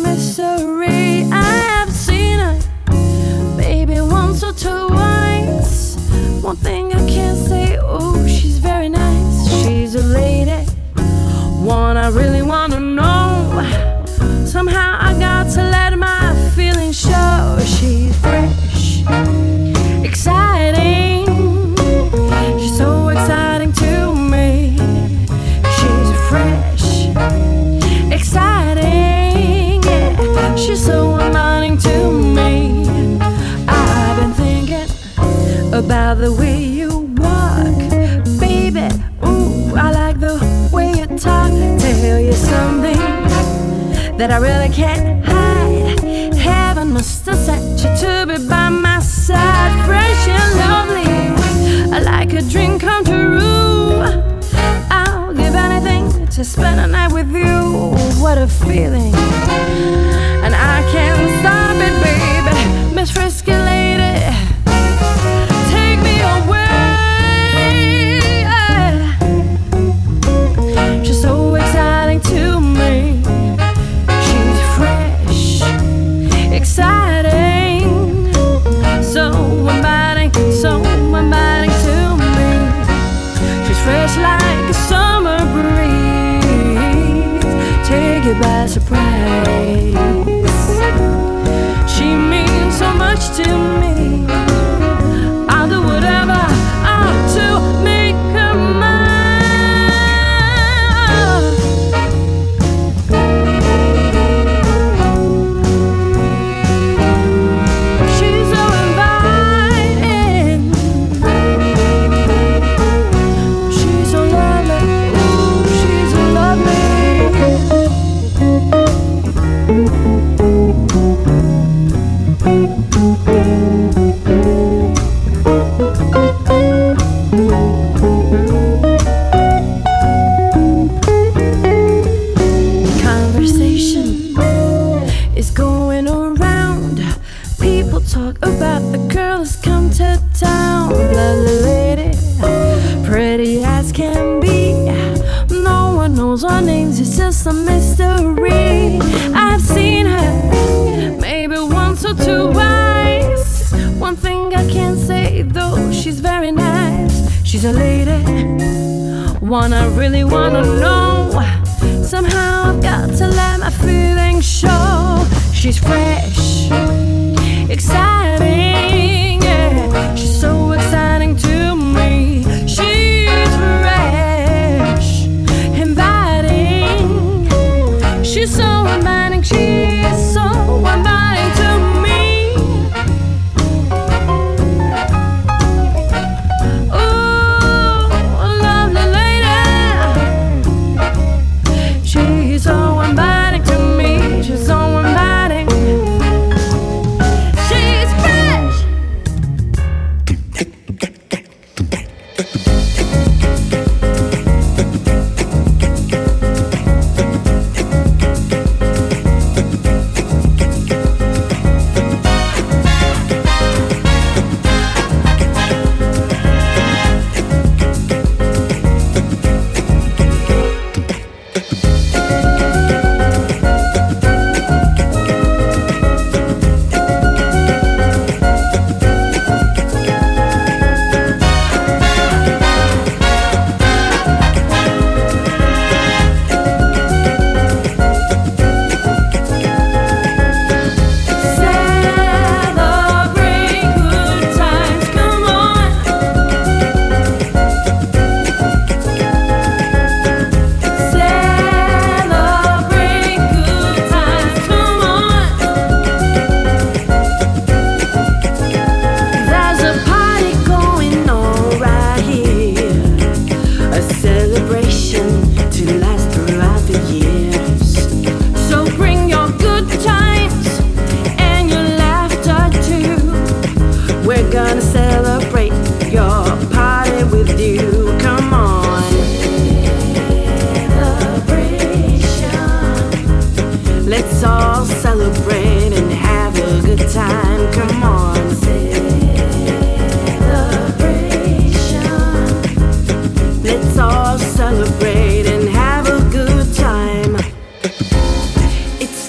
misery. I have seen it, baby, once or twice. One thing I can't say, oh, she's very nice. She's a lady, one I really wanna know. Somehow I got to let my feelings show. She's fresh, exciting. She's so exciting to me. She's fresh, exciting, yeah. She's so alarming to me. I've been thinking about the way you walk, baby, ooh, I like the way you talk. Tell you something that I really can't hide. Heaven must have set you to be by my side. Fresh and lovely, I like a dream come true. I'll give anything to spend a night with you. What a feeling, and I can't stop it, baby. Miss Frisky Lady, take me away. She's so exciting to me. She's fresh, exciting, so inviting, so inviting to me. She's fresh like a summer breeze, take you by surprise. She means so much to me. I'll do whatever I'll do, make her mine. She's so inviting, she's so lovely, ooh, she's so lovely. Talk about the girl who's come to town. Lovely lady, pretty as can be. No one knows her names, it's just a mystery. I've seen her maybe once or twice. One thing I can't say though, she's very nice. She's a lady, one I really wanna know. Somehow I've got to let my feelings show. She's fresh, exciting, yeah. She's so exciting to me. She's fresh, inviting. She's so inviting. She's so inviting to me. Ooh, a lovely lady. She's so inviting to me. She's so inviting.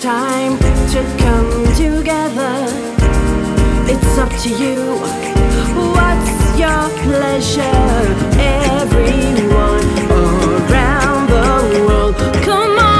time to come together. It's up to you. What's your pleasure? Everyone around the world, come on.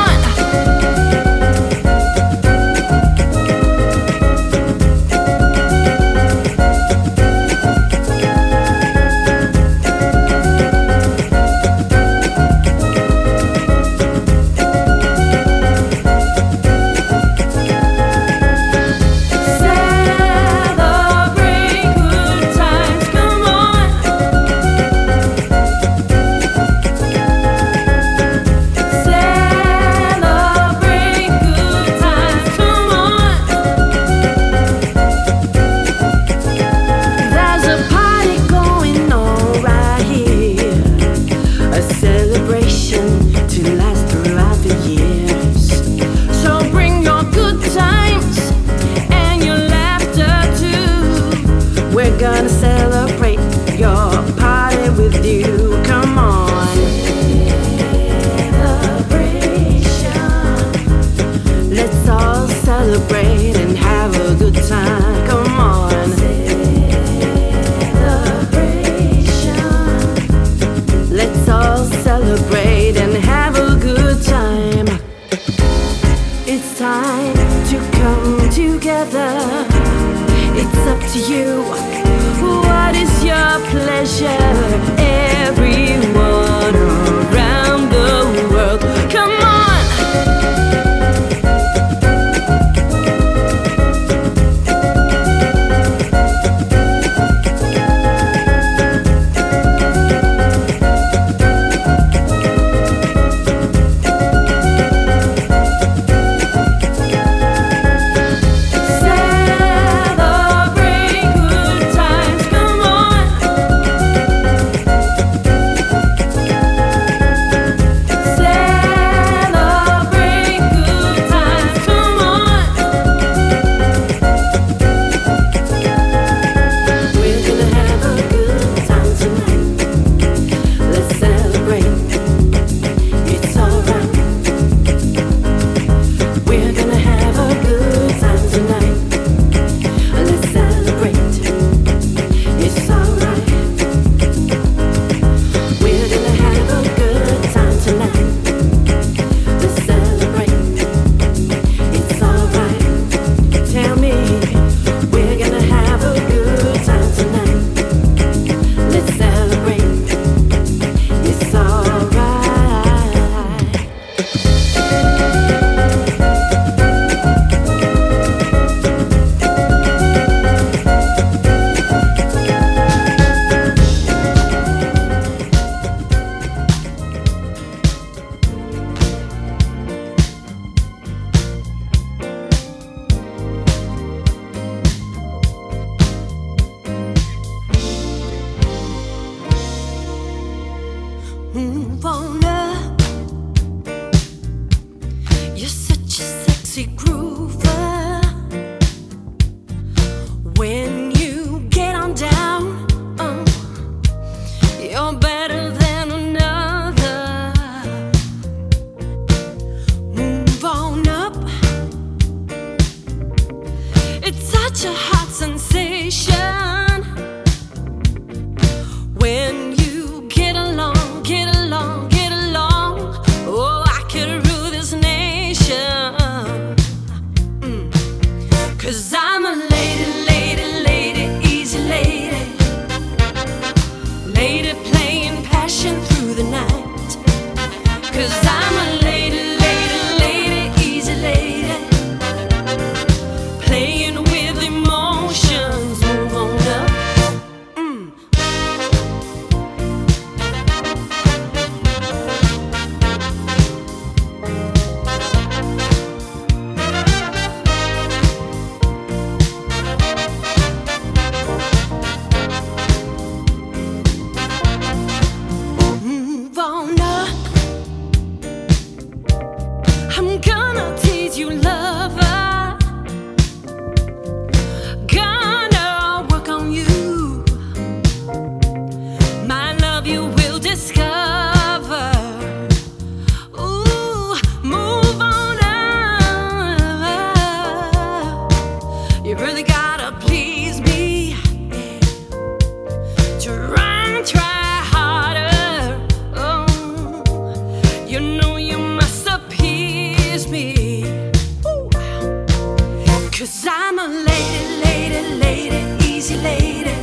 'Cause I'm a lady, lady, lady, easy lady.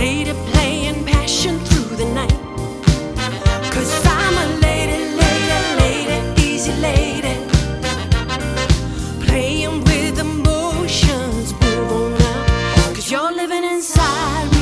Lady playing passion through the night. 'Cause I'm a lady, lady, lady, easy lady. Playing with emotions, move on now. 'Cause you're living inside me.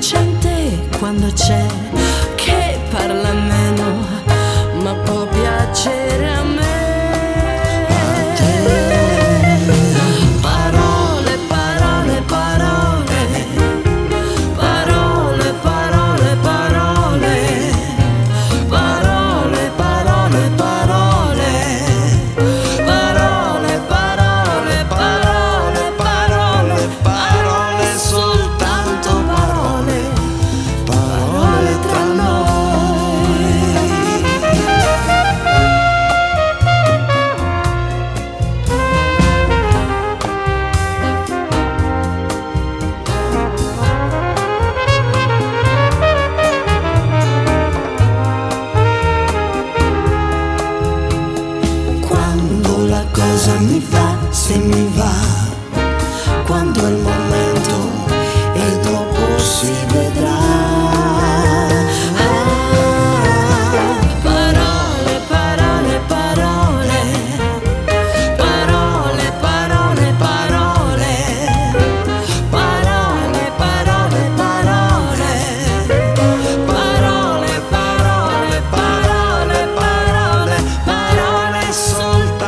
C'è quando c'è che parla meno, ma può piacere a me. Cosa mi va se mi va, quando è il momento e dopo si vedrà. Parole, parole, parole, parole, parole, parole, parole, parole, parole, parole, parole, parole, parole, parole soltanto.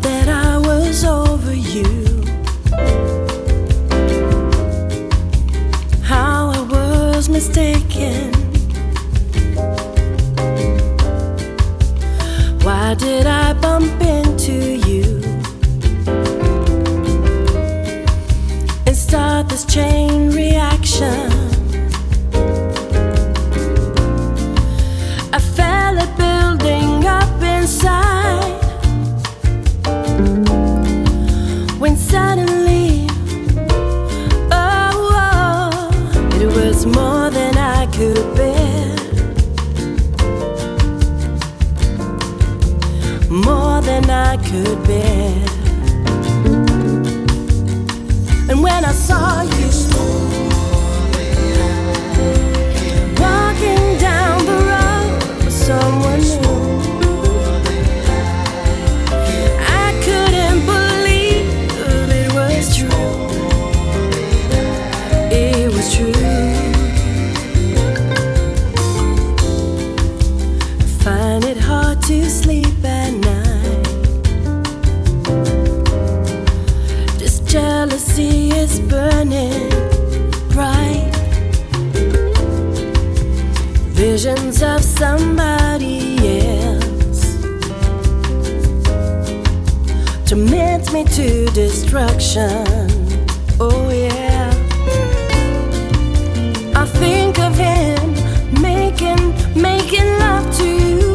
That I was over you, how I was mistaken. Why did I bump into you and start this chain reaction? I felt it building up inside. When suddenly, oh, it was more than I could bear, more than I could bear. And when I saw you walking down the road with someone new, to sleep at night, this jealousy is burning bright. Visions of somebody else torment me to destruction. Oh yeah, I think of him making love to you.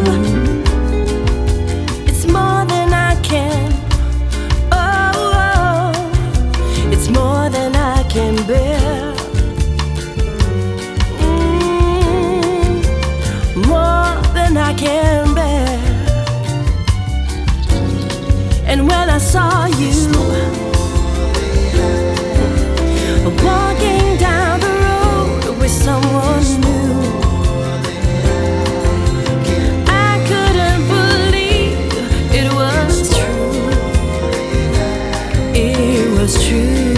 And when I saw you walking down the road with someone new, I couldn't believe it was true. It was true.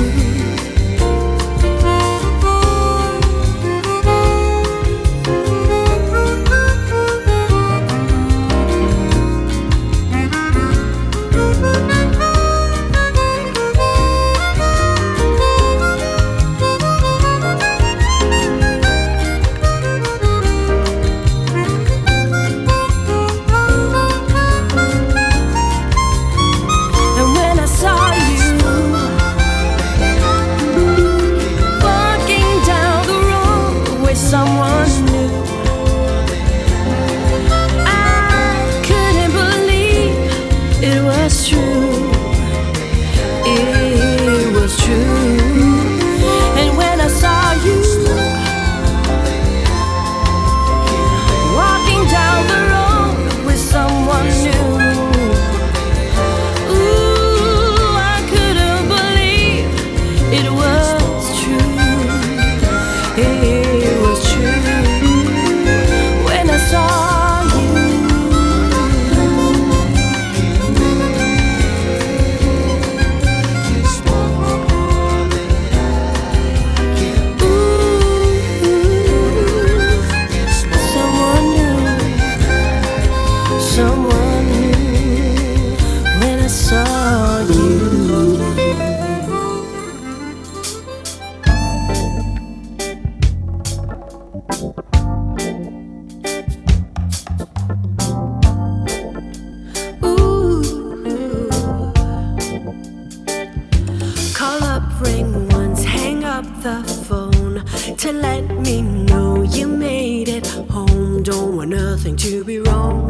we know you made it home. Don't want nothing to be wrong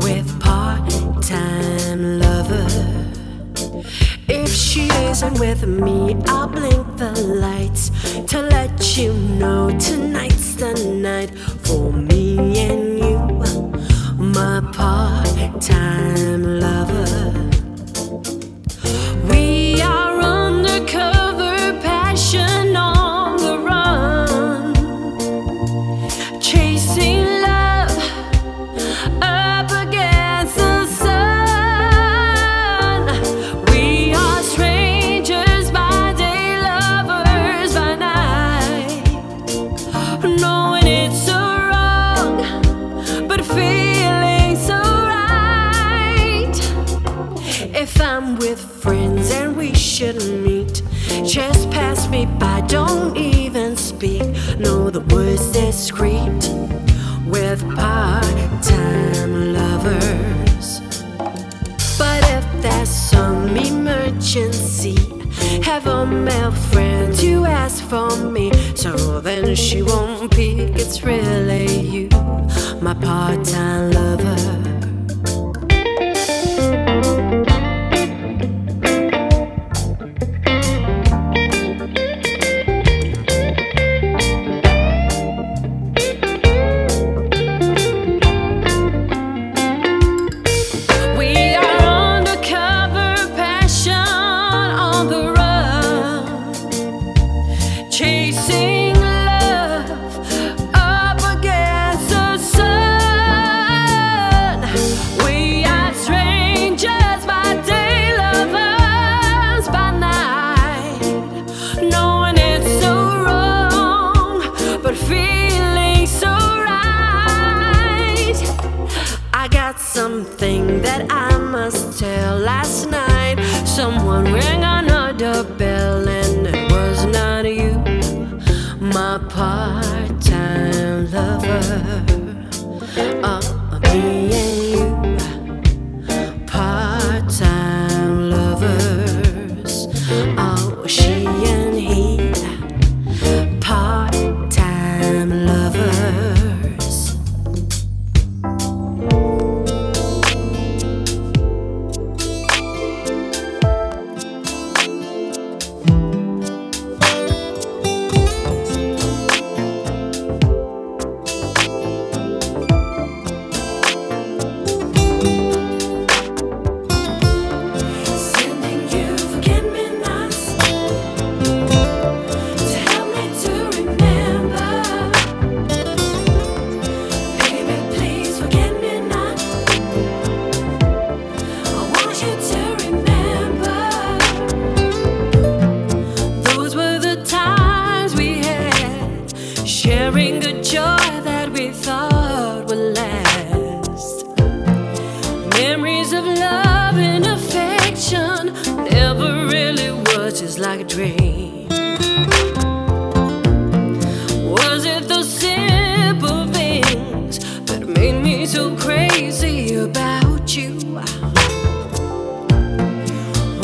with part-time lover. If she isn't with me, I'll blink the lights to let you know tonight's the night for me and you, my part-time lover. We are undercover, passion on the run, chasing love up against the sun. We are strangers by day, lovers by night, knowing it's so wrong, but feeling so right. If I'm with friends and we should meet, just pass me by, don't even speak. Know the words discreet with part-time lovers. But if there's some emergency, have a male friend to ask for me, so then she won't peek. It's really you, my part-time lover. Chasing love up against the sun. We are strangers by day, lovers by night, knowing it's so wrong, but feeling so right. I got something that I must tell. Last night someone rang another bell, and it was not you, my part-time lover. Me and you, part-time lovers. Oh, she and he, part-time lovers. Sharing the joy that we thought would last. Memories of love and affection never really was just like a dream. Was it those simple things that made me so crazy about you?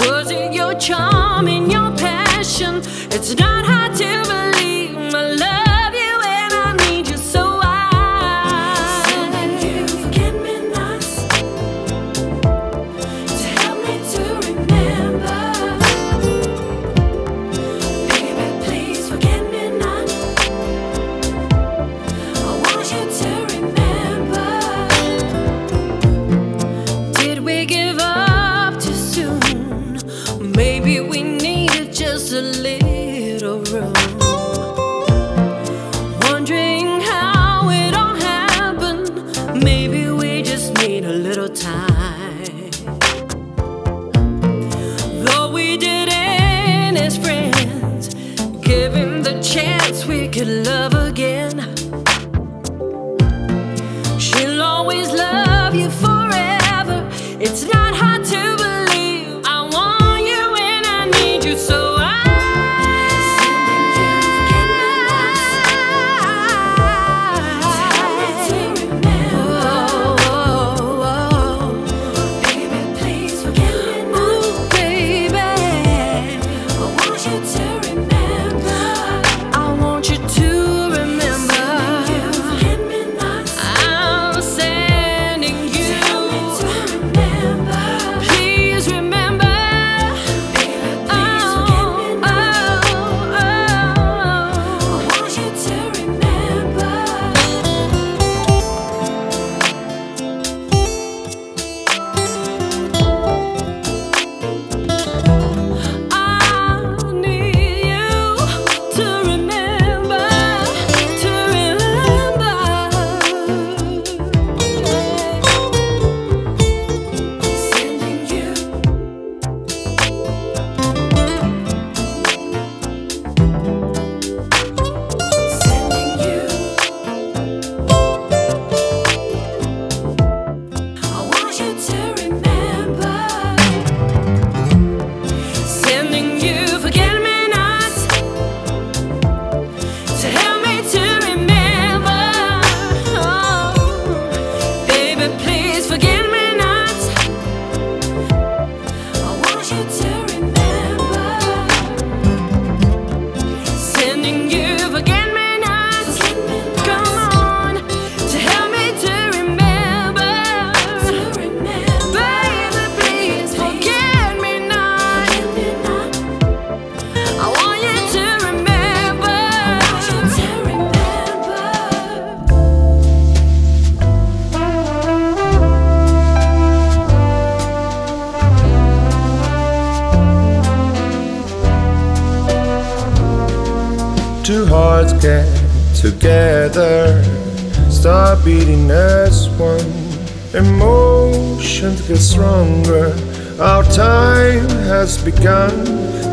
Was it your charm and your passion? It's not hard to believe, my love. Maybe we needed just a little room. Wondering how it all happened. Maybe we just need a little time. Though we didn't as friends, given the chance we could love again. She'll always love you forever. It's not hard to believe. So I two hearts get together, start beating as one. Emotions get stronger. Our time has begun.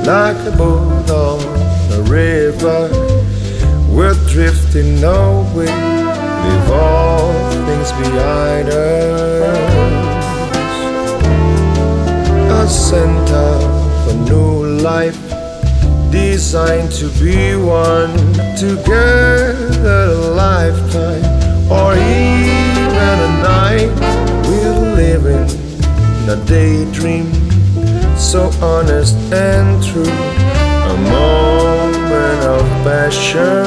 Like a boat on a river, we're drifting away. Leave all things behind us. A center for new life, designed to be one. Together a lifetime, or even a night. We're living in a daydream, so honest and true, a moment of passion.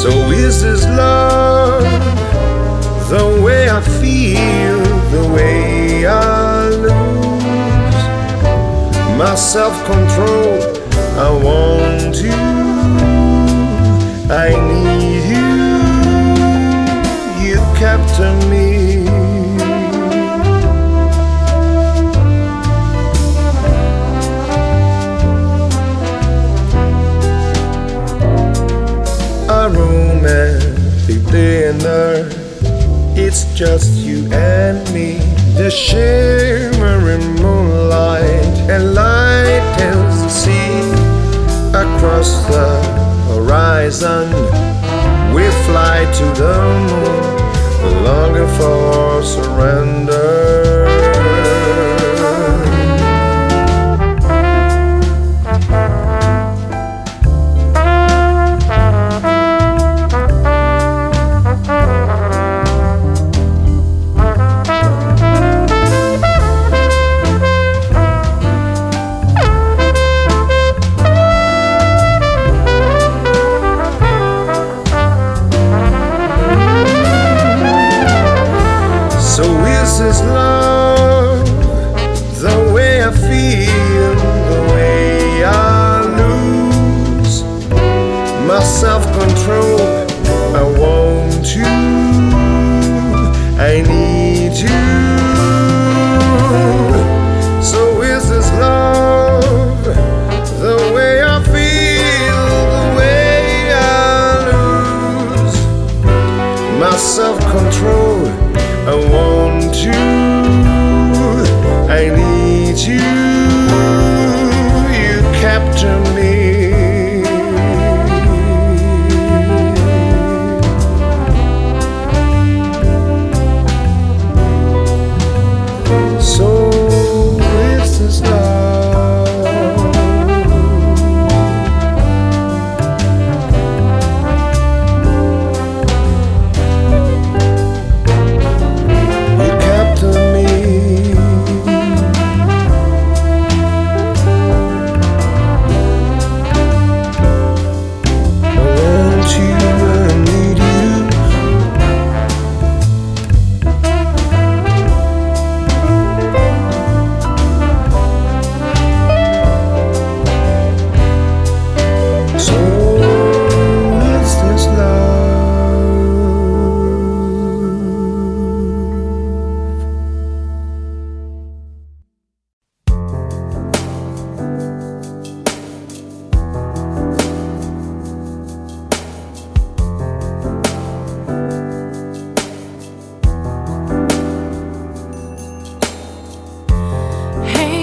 So is this love, the way I feel, the way I lose my self-control? I want you, I need you, you capture me. A romantic dinner, it's just you and me. The shimmering moonlight enlightens the sea. Across the horizon, we fly to the moon, longing for surrender. Is love, the way I feel, the way I lose my self-control? I want you, I need you. So is this love, the way I feel, the way I lose my self-control? I want you, I need you, you capture me. So is this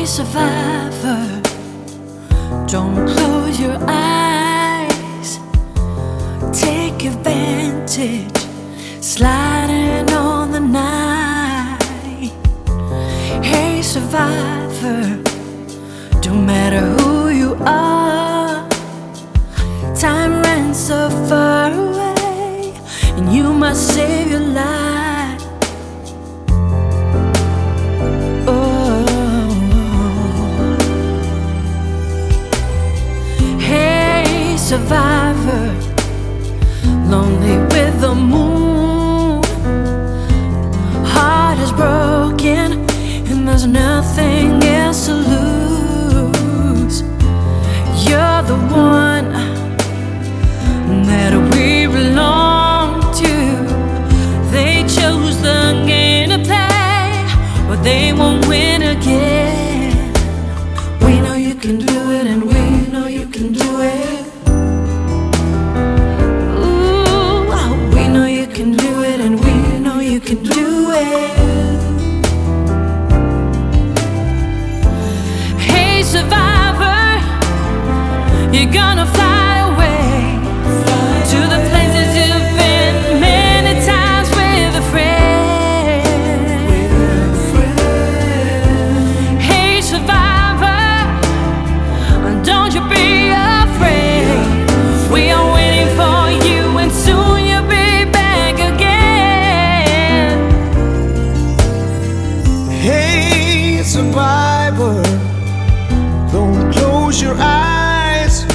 survivor, don't close your eyes. Take advantage, sliding on the night. Hey survivor, don't matter who you are. Time ran so far away, and you must save your life. Survivor, lonely with the moon, heart is broken and there's nothing else to lose. You're the one that we belong to. They Survivor, don't close your eyes.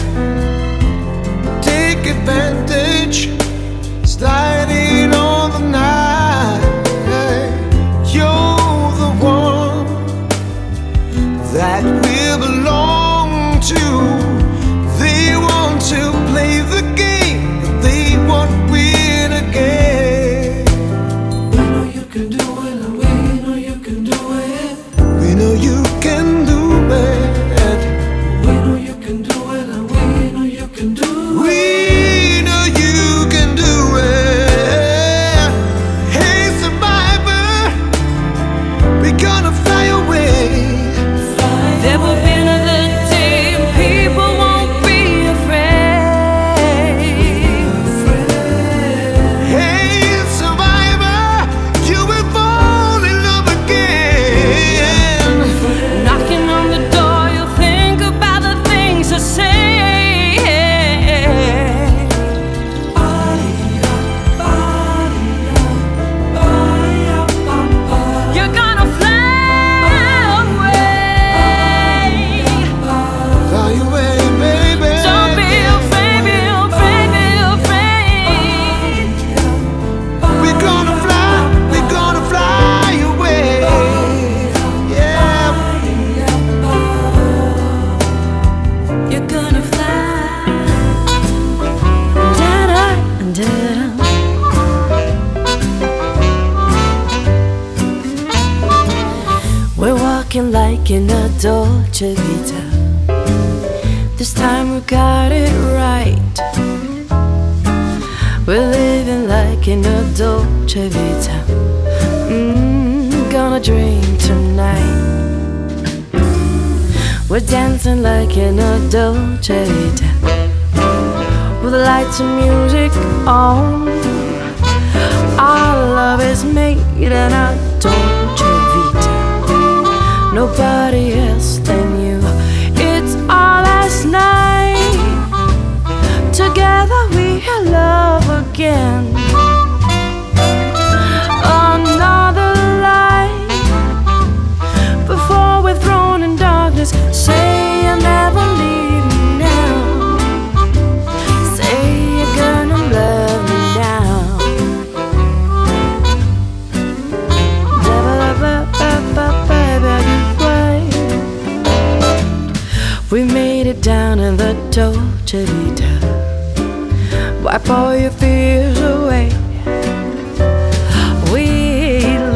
Take advantage, sliding on the night. You're the one that will belong to. They want to play the game, but they won't win again. I know you can do it, and we know you can do it. We know you can do it. We know you can do it, and we know you can do it. We know you can do it. Hey survivor, we're gonna fly away. There will be another day, people won't be afraid. Hey survivor, you will fall in love again. Knocking on the door, you'll think about the things I say. You're gonna fly away. Fly away, baby. Don't be afraid, be afraid, be afraid. We're gonna fly away. Yeah. You're gonna fly. Da-da, da-da. We're walking like in a Dolce Vita. This time we got it right. We're living like in a Dolce Vita. Gonna dream tonight. We're dancing like in a Dolce Vita, with the lights and music on. Our love is made in a Dolce Vita, nobody else than you. It's our last night together, we are love again. Another light before we're thrown in darkness. Say you'll never leave me now. Say you're gonna love me now. We made it down in the Dolce Vita. Wipe all your fears away. We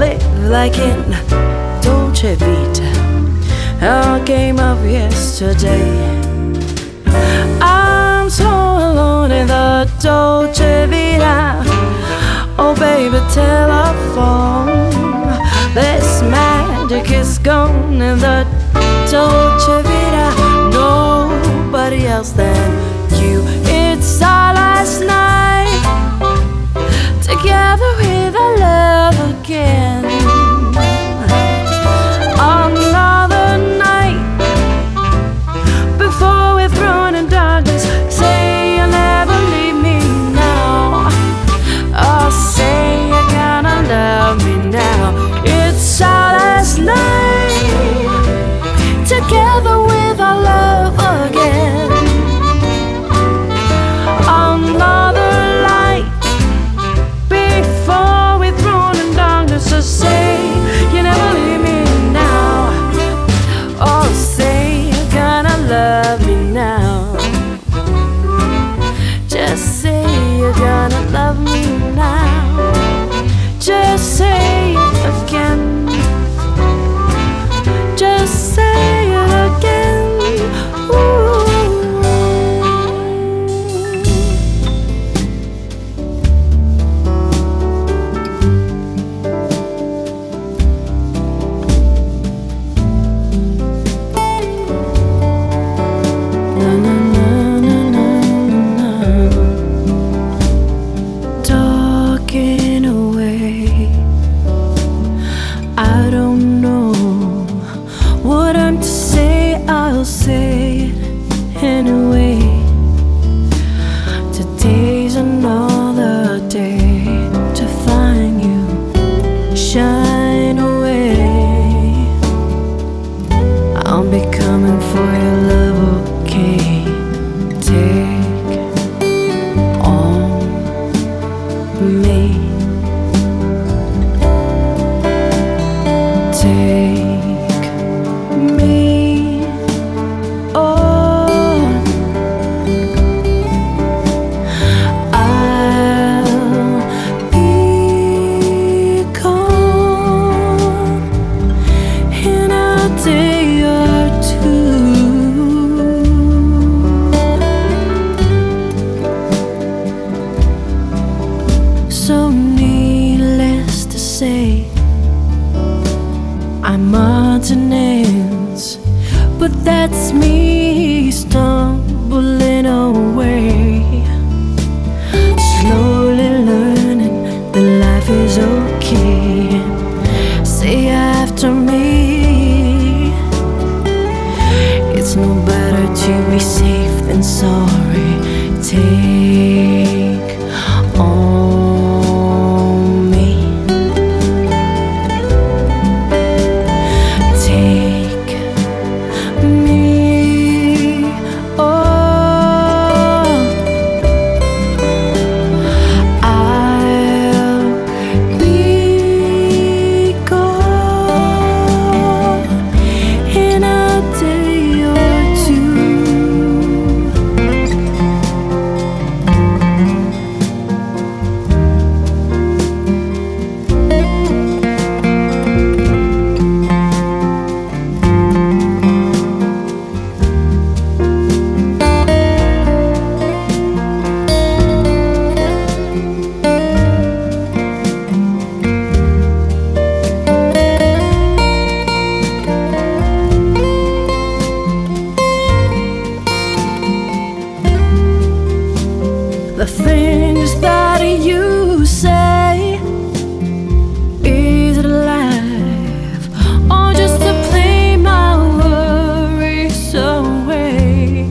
live like in Dolce Vita. All came up yesterday. I'm so alone in the Dolce Vita. Oh baby, telephone. This magic is gone in the Dolce Vita. Nobody else than you. It's our last night together with our love again. Another night before we're thrown in darkness. Say you'll never leave me now. Oh, say you're gonna love me now. It's our last night together with our love again. Another light before we're thrown in darkness. what I'm to say, I'll say it anyway. Today's another day to find you, shine away. I'll be coming for your love, okay? Take on me. So needless to say, I'm odds and ends, but that's me stumbling away, slowly learning that life is okay. Say after me, it's no better to be safe than sorry. Take on the things that you say. Is it life or just to play my worries away?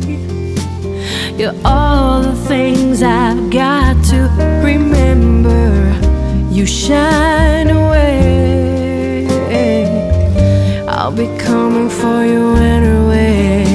You're all the things I've got to remember. You shine away. I'll be coming for you anyway.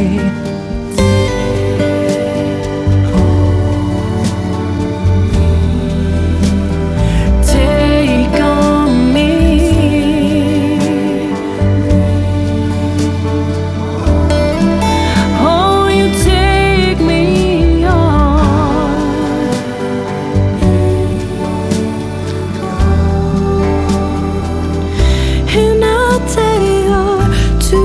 And I'll take you to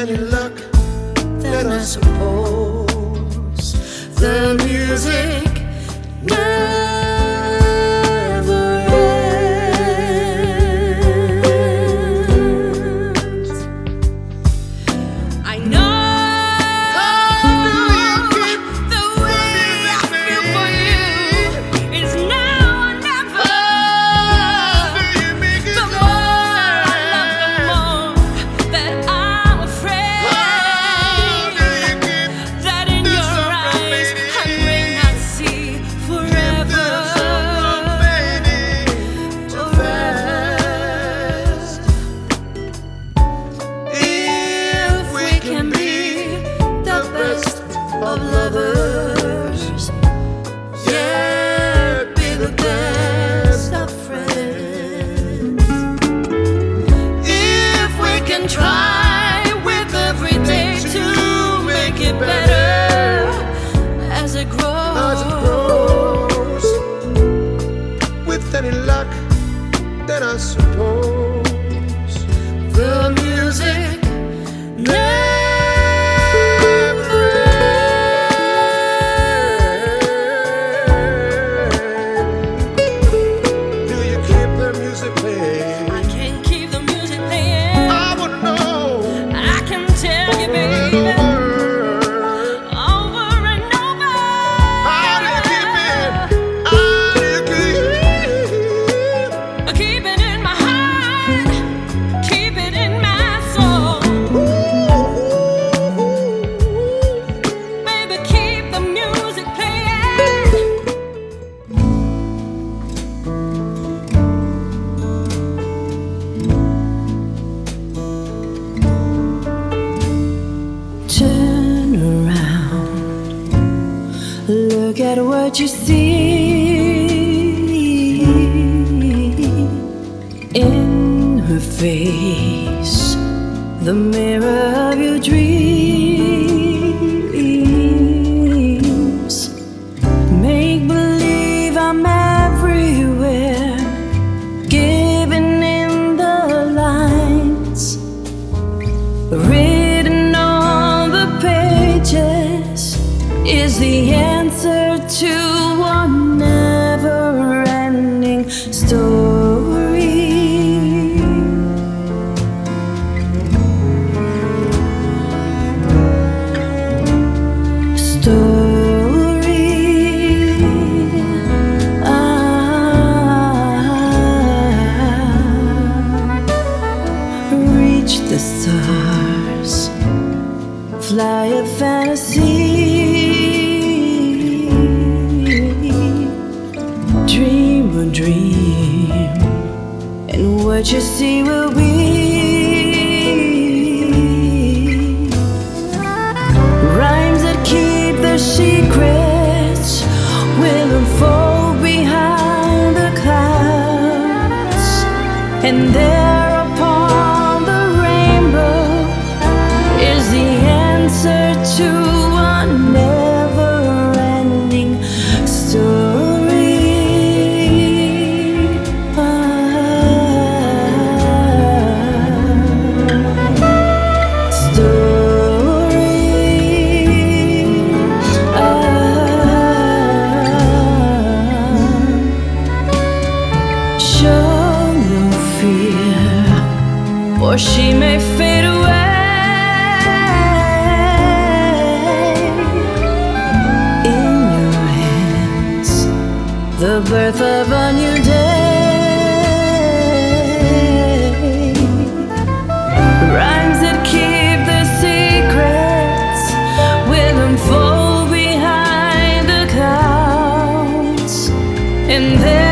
any luck, then I suppose the music never ends. I know. Any luck, then I suppose the music never ends. Do you keep the music playing? I can't keep the music playing. I would know. I can tell you, baby. Look at what you see in her face, the mirror of your dreams. Make believe I'm everywhere, giving in the lines, written on the pages is the end to a never-ending story. Reach the stars, fly a fantasy. Dream, and what you see will be rhymes that keep their secrets will unfold behind the clouds, and there upon the rainbow is the answer to a never-ending story. Or she may fade away. In your hands, the birth of a new day. Rhymes that keep the secrets will unfold behind the clouds, and there